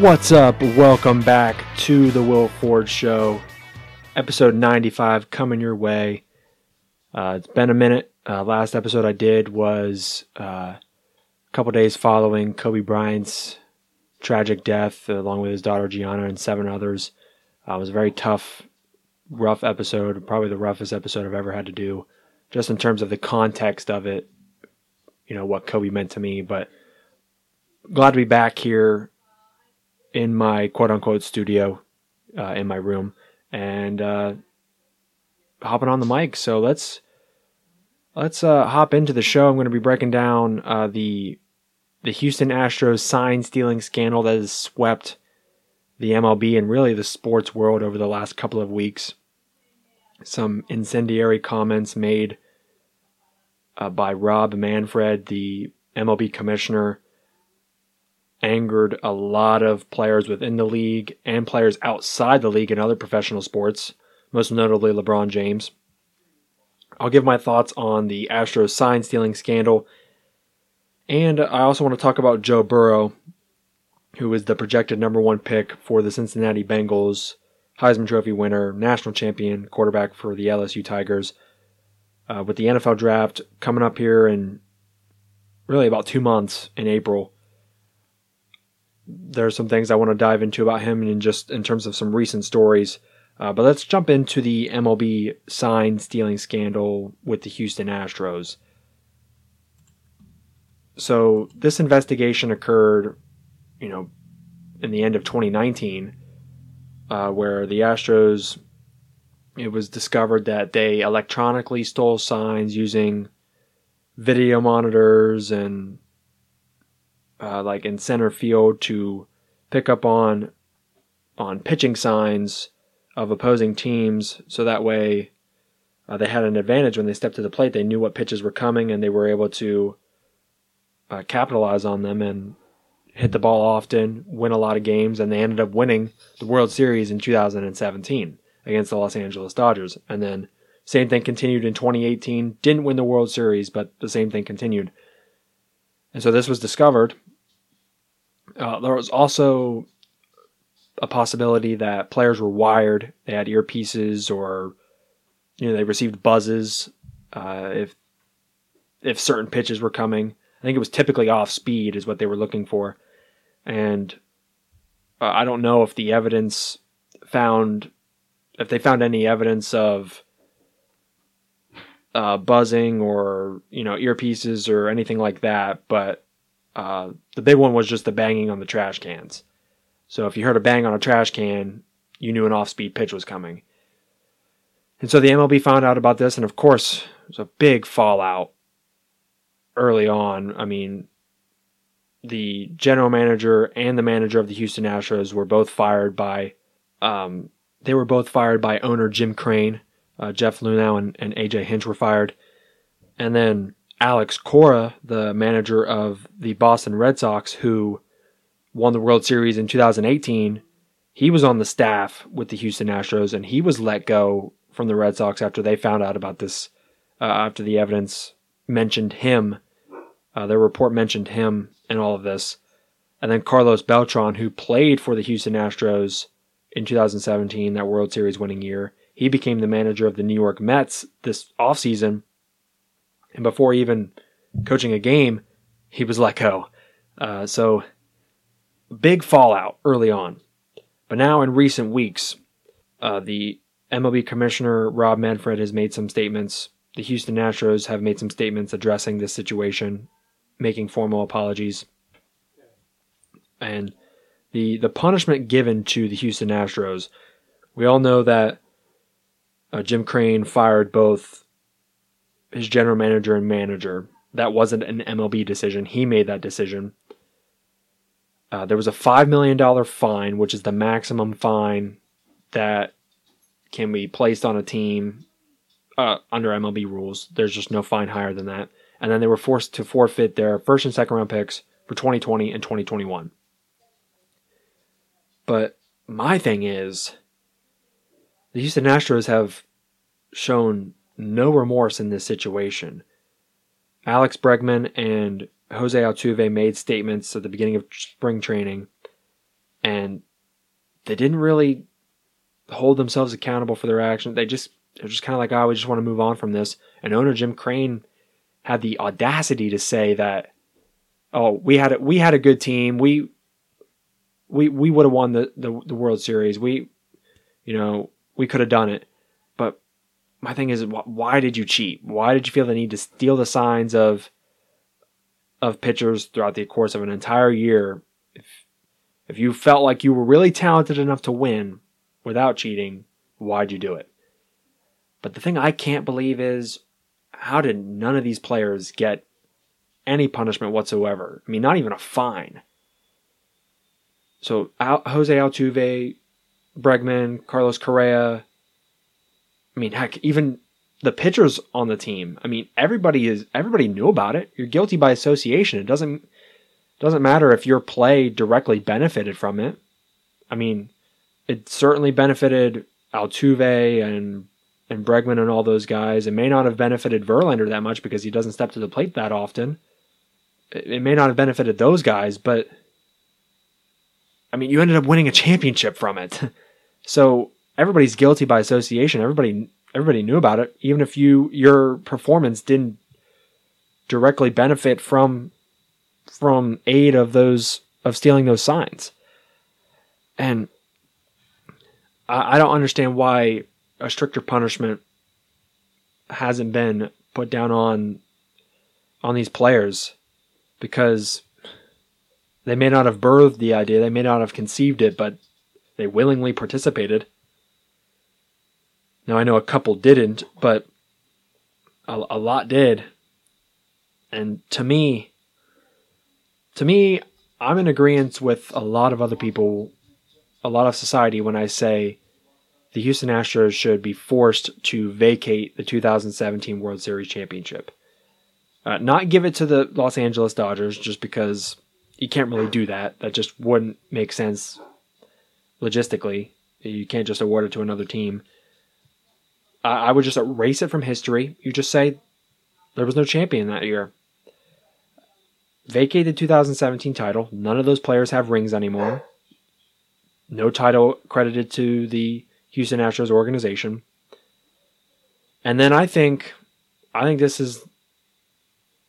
What's up? Welcome back to the Will Ford Show, episode 95 coming your way. It's been a minute. Last episode I did was a couple days following Kobe Bryant's tragic death, along with his daughter Gianna and seven others. It was a very tough, rough episode, probably the roughest episode I've ever had to do, just in terms of the context of it, you know, what Kobe meant to me. But glad to be back here in my quote-unquote studio, in my room, and hopping on the mic. So let's hop into the show. I'm going to be breaking down the Houston Astros sign-stealing scandal that has swept the MLB and really the sports world over the last couple of weeks. Some incendiary comments made by Rob Manfred, the MLB commissioner, angered a lot of players within the league and players outside the league in other professional sports, most notably LeBron James. I'll give my thoughts on the Astros sign-stealing scandal, and I also want to talk about Joe Burrow, who is the projected number one pick for the Cincinnati Bengals, Heisman Trophy winner, national champion, quarterback for the LSU Tigers, with the NFL Draft coming up here in really about 2 months in April. There's some things I want to dive into about him and just in terms of some recent stories. But let's jump into the MLB sign-stealing scandal with the Houston Astros. So this investigation occurred, you know, in the end of 2019, where the Astros, it was discovered that they electronically stole signs using video monitors and like in center field to pick up on pitching signs of opposing teams, so that way they had an advantage when they stepped to the plate. They knew what pitches were coming, and they were able to capitalize on them and hit the ball often, win a lot of games, and they ended up winning the World Series in 2017 against the Los Angeles Dodgers. And then same thing continued in 2018. Didn't win the World Series, but the same thing continued. And so this was discovered. There was also a possibility that players were wired. They had earpieces, or you know, they received buzzes if certain pitches were coming. I think it was typically off speed is what they were looking for. And I don't know if the evidence found, if they found any evidence of buzzing or, you know, earpieces or anything like that. But the big one was just the banging on the trash cans. So if you heard a bang on a trash can, you knew an off-speed pitch was coming. And so the MLB found out about this, and of course, it was a big fallout early on. I mean, the general manager and the manager of the Houston Astros were both fired by, owner Jim Crane. Jeff Lunau and AJ Hinch were fired. And then Alex Cora, the manager of the Boston Red Sox, who won the World Series in 2018, he was on the staff with the Houston Astros, and he was let go from the Red Sox after they found out about this, after the evidence mentioned him, their report mentioned him in all of this. And then Carlos Beltran, who played for the Houston Astros in 2017, that World Series winning year, he became the manager of the New York Mets this offseason, and before even coaching a game, he was let go. So big fallout early on. But now in recent weeks, the MLB commissioner, Rob Manfred, has made some statements. The Houston Astros have made some statements addressing this situation, making formal apologies. And the punishment given to the Houston Astros, we all know that Jim Crane fired both his general manager and manager. That wasn't an MLB decision. He made that decision. There was a $5 million fine, which is the maximum fine that can be placed on a team under MLB rules. There's just no fine higher than that. And then they were forced to forfeit their first and second round picks for 2020 and 2021. But my thing is, the Houston Astros have shown no remorse in this situation. Alex Bregman and Jose Altuve made statements at the beginning of spring training and they didn't really hold themselves accountable for their actions. They're just kind of like, oh, we just want to move on from this. And owner Jim Crane had the audacity to say that, oh, we had a good team. We would have won the World Series. We could have done it. But my thing is, why did you cheat? Why did you feel the need to steal the signs of pitchers throughout the course of an entire year? If you felt like you were really talented enough to win without cheating, why'd you do it? But the thing I can't believe is, how did none of these players get any punishment whatsoever? I mean, not even a fine. So Jose Altuve, Bregman, Carlos Correa, I mean, heck, even the pitchers on the team. I mean, everybody knew about it. You're guilty by association. It doesn't matter if your play directly benefited from it. I mean, it certainly benefited Altuve and Bregman and all those guys. It may not have benefited Verlander that much because he doesn't step to the plate that often. It may not have benefited those guys, but I mean, you ended up winning a championship from it. So everybody's guilty by association. Everybody knew about it, even if your performance didn't directly benefit from aid of stealing those signs. And I don't understand why a stricter punishment hasn't been put down on these players, because they may not have birthed the idea, they may not have conceived it, but they willingly participated. Now, I know a couple didn't, but a lot did. And to me, I'm in agreement with a lot of other people, a lot of society, when I say the Houston Astros should be forced to vacate the 2017 World Series championship. Not give it to the Los Angeles Dodgers, just because you can't really do that. That just wouldn't make sense logistically. You can't just award it to another team. I would just erase it from history. You just say there was no champion that year. Vacate the 2017 title. None of those players have rings anymore. No title credited to the Houston Astros organization. And then I think this is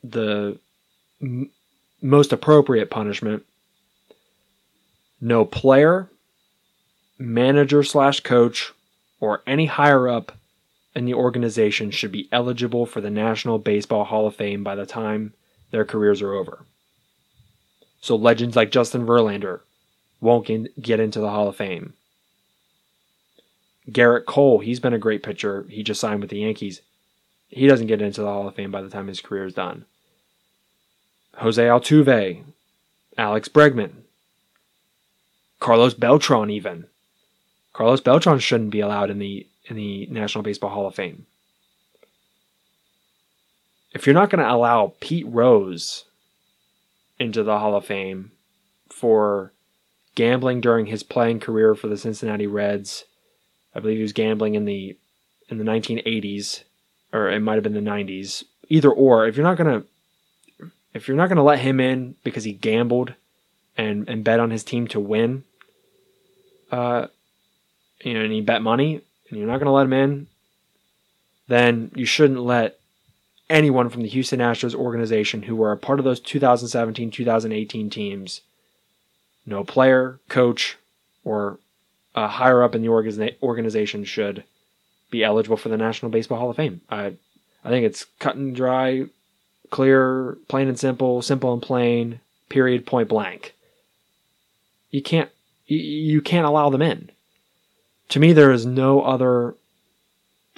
the most appropriate punishment. No player, manager / coach, or any higher up in the organization should be eligible for the National Baseball Hall of Fame by the time their careers are over. So legends like Justin Verlander won't get into the Hall of Fame. Garrett Cole, he's been a great pitcher. He just signed with the Yankees. He doesn't get into the Hall of Fame by the time his career is done. Jose Altuve, Alex Bregman, Carlos Beltran even. Carlos Beltran shouldn't be allowed in the National Baseball Hall of Fame. If you're not going to allow Pete Rose into the Hall of Fame for gambling during his playing career for the Cincinnati Reds, I believe he was gambling in the 1980s, or it might have been the 90s. Either or, if you're not gonna let him in because he gambled and bet on his team to win, and he bet money, and you're not gonna let him in, then you shouldn't let anyone from the Houston Astros organization who were a part of those 2017-2018 teams, no player, coach, or higher up in the organization should be eligible for the National Baseball Hall of Fame. I think it's cut and dry, clear, plain and simple, simple and plain, period, point blank. You can't allow them in. To me, there is no other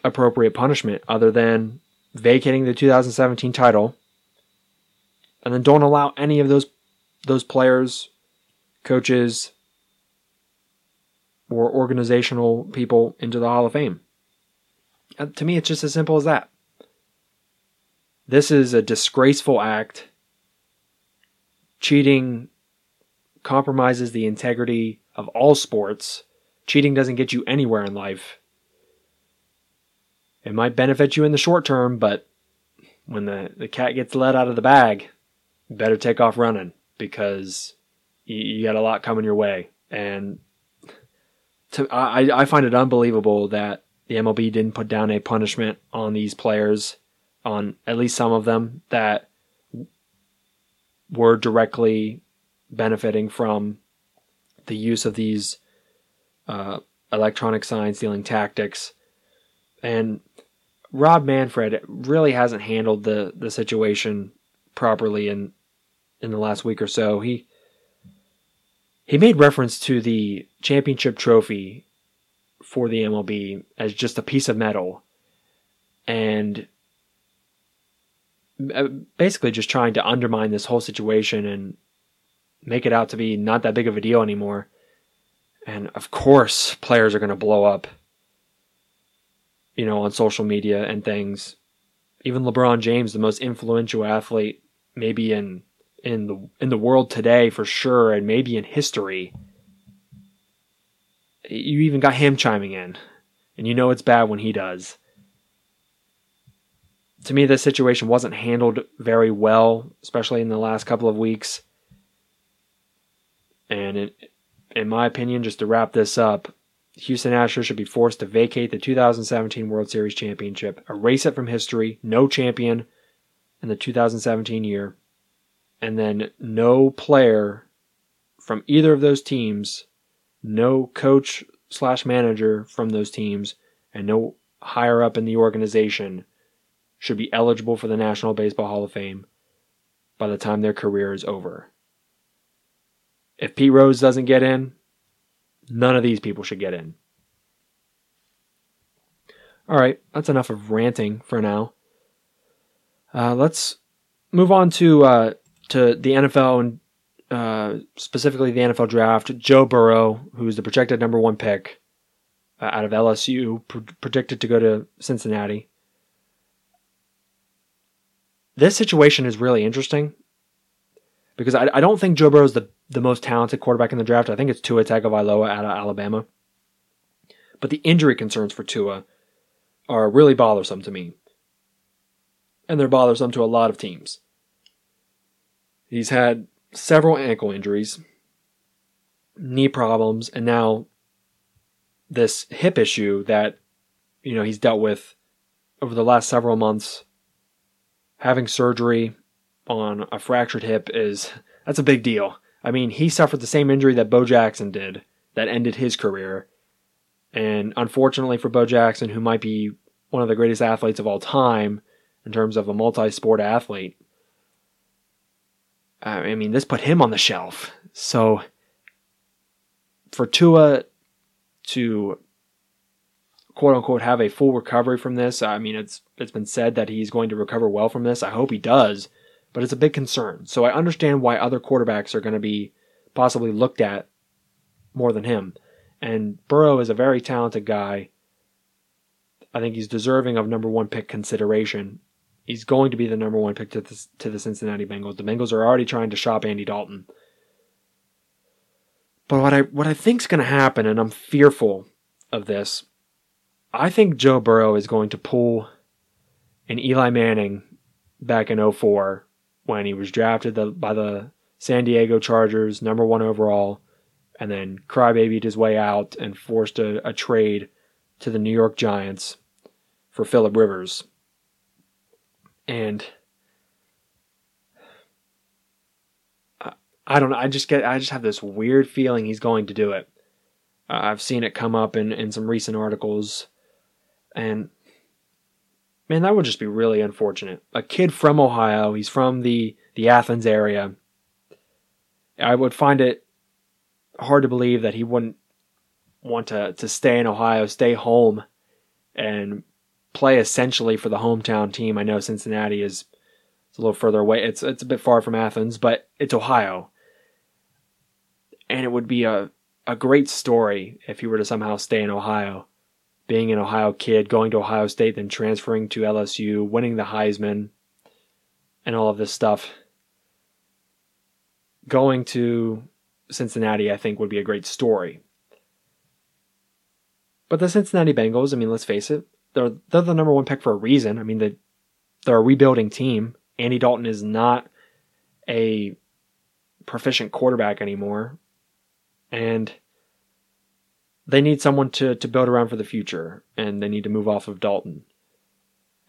appropriate punishment other than vacating the 2017 title, and then don't allow any of those players, coaches, or organizational people into the Hall of Fame. To me, it's just as simple as that. This is a disgraceful act. Cheating compromises the integrity of all sports. Cheating doesn't get you anywhere in life. It might benefit you in the short term, but when the cat gets let out of the bag, you better take off running, because you got a lot coming your way. And I find it unbelievable that the MLB didn't put down a punishment on these players, on at least some of them, that were directly benefiting from the use of these electronic sign stealing tactics. And Rob Manfred really hasn't handled the situation properly in the last week or so. He made reference to the championship trophy for the MLB as just a piece of metal, and basically just trying to undermine this whole situation and make it out to be not that big of a deal anymore. And of course, players are going to blow up, you know, on social media and things. Even LeBron James, the most influential athlete maybe in the world today for sure, and maybe in history, you even got him chiming in, and you know it's bad when he does. To me, this situation wasn't handled very well, especially in the last couple of weeks. And in my opinion, just to wrap this up, Houston Astros should be forced to vacate the 2017 World Series championship, erase it from history, no champion in the 2017 year, and then no player from either of those teams, no coach/manager from those teams, and no higher up in the organization should be eligible for the National Baseball Hall of Fame by the time their career is over. If Pete Rose doesn't get in, none of these people should get in. All right, that's enough of ranting for now. Let's move on to the NFL and specifically the NFL Draft. Joe Burrow, who's the projected number one pick out of LSU, predicted to go to Cincinnati. This situation is really interesting because I don't think Joe Burrow is the most talented quarterback in the draft. I think it's Tua Tagovailoa out of Alabama. But the injury concerns for Tua are really bothersome to me. And they're bothersome to a lot of teams. He's had several ankle injuries, knee problems, and now this hip issue that, you know, he's dealt with over the last several months. Having surgery on a fractured hip that's a big deal. I mean, he suffered the same injury that Bo Jackson did that ended his career. And unfortunately for Bo Jackson, who might be one of the greatest athletes of all time in terms of a multi-sport athlete, I mean, this put him on the shelf. So for Tua to quote-unquote have a full recovery from this, I mean, it's been said that he's going to recover well from this. I hope he does, but it's a big concern. So I understand why other quarterbacks are going to be possibly looked at more than him. And Burrow is a very talented guy. I think he's deserving of number one pick consideration. He's going to be the number one pick to the Cincinnati Bengals. The Bengals are already trying to shop Andy Dalton. But what I think's going to happen, and I'm fearful of this, I think Joe Burrow is going to pull an Eli Manning back in 2004 when he was drafted by the San Diego Chargers, number one overall, and then crybabied his way out and forced a trade to the New York Giants for Phillip Rivers. And I don't know. I just have this weird feeling he's going to do it. I've seen it come up in some recent articles, and man, that would just be really unfortunate. A kid from Ohio. He's from the Athens area. I would find it hard to believe that he wouldn't want to stay in Ohio, stay home, and play essentially for the hometown team. I know Cincinnati is a little further away. It's a bit far from Athens, but it's Ohio. And it would be a great story if he were to somehow stay in Ohio, being an Ohio kid, going to Ohio State, then transferring to LSU, winning the Heisman, and all of this stuff. Going to Cincinnati, I think, would be a great story. But the Cincinnati Bengals, I mean, let's face it, they're the number one pick for a reason. I mean, they're a rebuilding team. Andy Dalton is not a proficient quarterback anymore. And they need someone to build around for the future, and they need to move off of Dalton.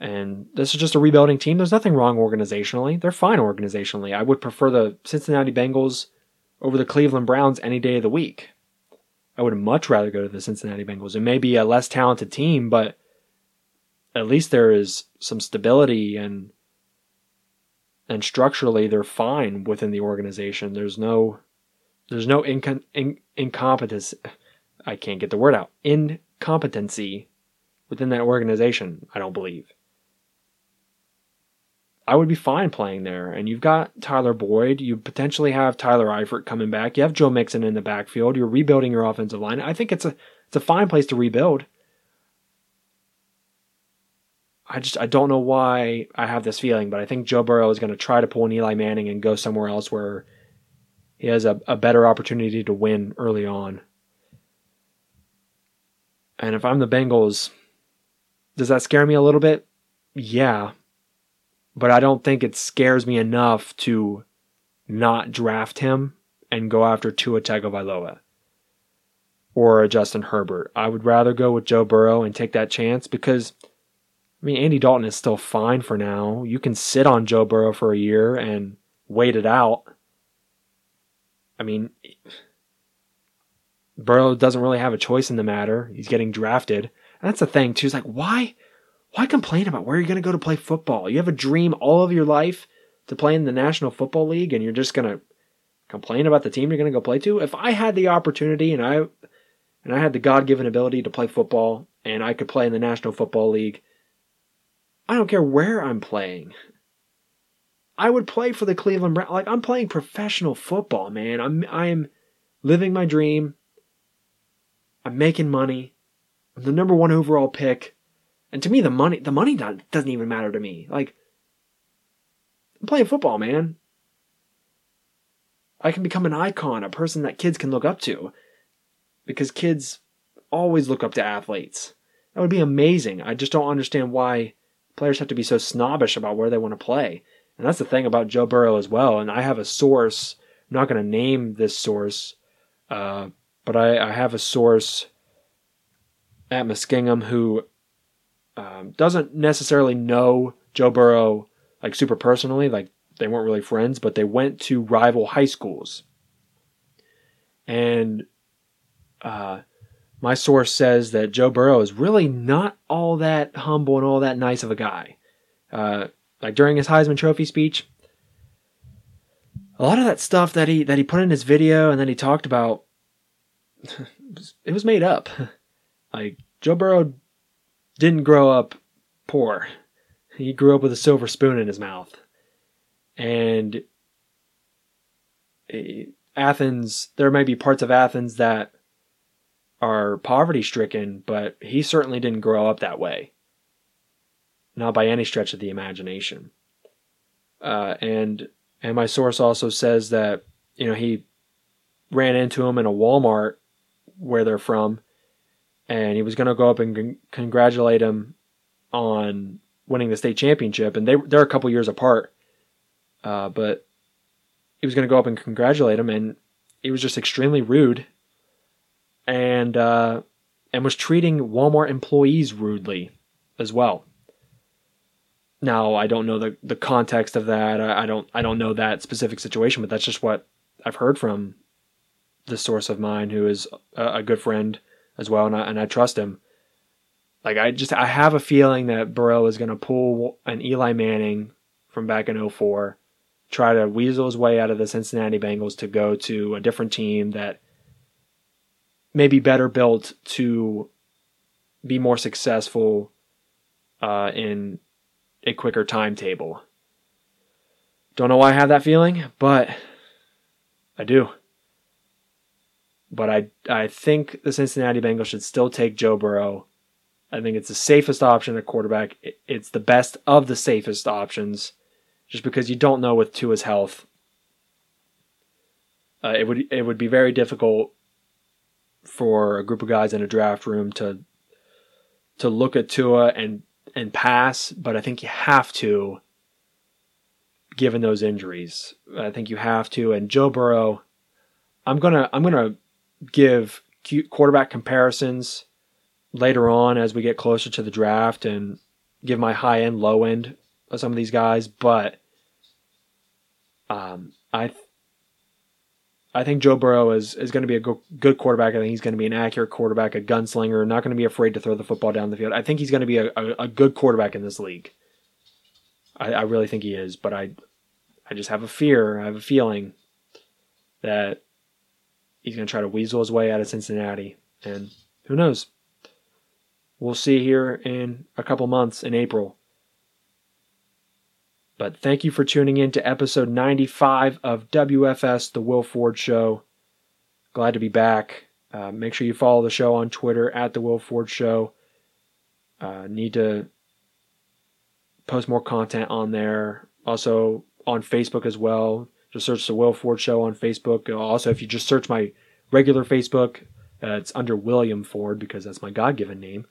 And this is just a rebuilding team. There's nothing wrong organizationally. They're fine organizationally. I would prefer the Cincinnati Bengals over the Cleveland Browns any day of the week. I would much rather go to the Cincinnati Bengals. It may be a less talented team, but at least there is some stability, and structurally they're fine within the organization. There's no incompetence. I can't get the word out. Incompetency within that organization, I don't believe. I would be fine playing there. And you've got Tyler Boyd. You potentially have Tyler Eifert coming back. You have Joe Mixon in the backfield. You're rebuilding your offensive line. I think it's a fine place to rebuild. I don't know why I have this feeling, but I think Joe Burrow is going to try to pull an Eli Manning and go somewhere else where he has a better opportunity to win early on. And if I'm the Bengals, does that scare me a little bit? Yeah. But I don't think it scares me enough to not draft him and go after Tua Tagovailoa or a Justin Herbert. I would rather go with Joe Burrow and take that chance because, I mean, Andy Dalton is still fine for now. You can sit on Joe Burrow for a year and wait it out. I mean, Burrow doesn't really have a choice in the matter. He's getting drafted. And that's the thing, too. It's like, why complain about where you're going to go to play football? You have a dream all of your life to play in the National Football League, and you're just going to complain about the team you're going to go play to? If I had the opportunity and I had the God-given ability to play football and I could play in the National Football League, I don't care where I'm playing. I would play for the Cleveland Browns. Like, I'm playing professional football, man. I'm living my dream. I'm making money. I'm the number one overall pick. And to me, the money doesn't even matter to me. Like, I'm playing football, man. I can become an icon, a person that kids can look up to. Because kids always look up to athletes. That would be amazing. I just don't understand why players have to be so snobbish about where they want to play. And that's the thing about Joe Burrow as well. And I have a source. I'm not going to name this source, but I have a source at Muskingum who doesn't necessarily know Joe Burrow like super personally. Like, they weren't really friends, but they went to rival high schools. And my source says that Joe Burrow is really not all that humble and all that nice of a guy. Like during his Heisman Trophy speech, a lot of that stuff that he put in his video and that he talked about, it was made up. Like, Joe Burrow didn't grow up poor. He grew up with a silver spoon in his mouth. And Athens, there may be parts of Athens that are poverty-stricken, but he certainly didn't grow up that way. Not by any stretch of the imagination. And my source also says that, you know, he ran into him in a Walmart where they're from, and he was going to go up and congratulate him on winning the state championship. And they're a couple years apart, but he was going to go up and congratulate him, and he was just extremely rude and was treating Walmart employees rudely as well. Now, I don't know the context of that. I don't know that specific situation, but that's just what I've heard from this source of mine who is a good friend as well, and I trust him. Like, I have a feeling that Burrow is going to pull an Eli Manning from back in 2004, try to weasel his way out of the Cincinnati Bengals to go to a different team that may be better built to be more successful in a quicker timetable. Don't know why I have that feeling, but I do. But I think the Cincinnati Bengals should still take Joe Burrow. I think it's the safest option at quarterback. It's the best of the safest options, just because you don't know with Tua's health. It would be very difficult for a group of guys in a draft room to look at Tua and pass, but I think you have to, given those injuries. I think you have to. And Joe Burrow, I'm gonna give quarterback comparisons later on as we get closer to the draft and give my high end, low end of some of these guys. But I think Joe Burrow is going to be a good quarterback. I think he's going to be an accurate quarterback, a gunslinger, not going to be afraid to throw the football down the field. I think he's going to be a good quarterback in this league. I really think he is, but I just have a fear. I have a feeling that he's going to try to weasel his way out of Cincinnati. And who knows? We'll see here in a couple months in April. But thank you for tuning in to episode 95 of WFS, The Will Ford Show. Glad to be back. Make sure you follow the show on Twitter at The Will Ford Show. Need to post more content on there. Also on Facebook as well. Just search The Will Ford Show on Facebook. Also, if you just search my regular Facebook, it's under William Ford because that's my God-given name,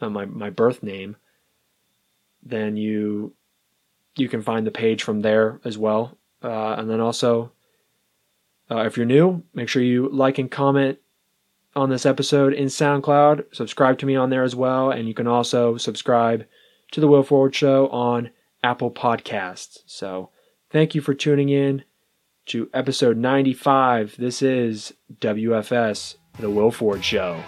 my birth name. Then you can find the page from there as well. And then also, if you're new, make sure you like and comment on this episode in SoundCloud. Subscribe to me on there as well. And you can also subscribe to The Will Forward Show on Apple Podcasts. So thank you for tuning in to episode 95. This is WFS, The Will Forward Show.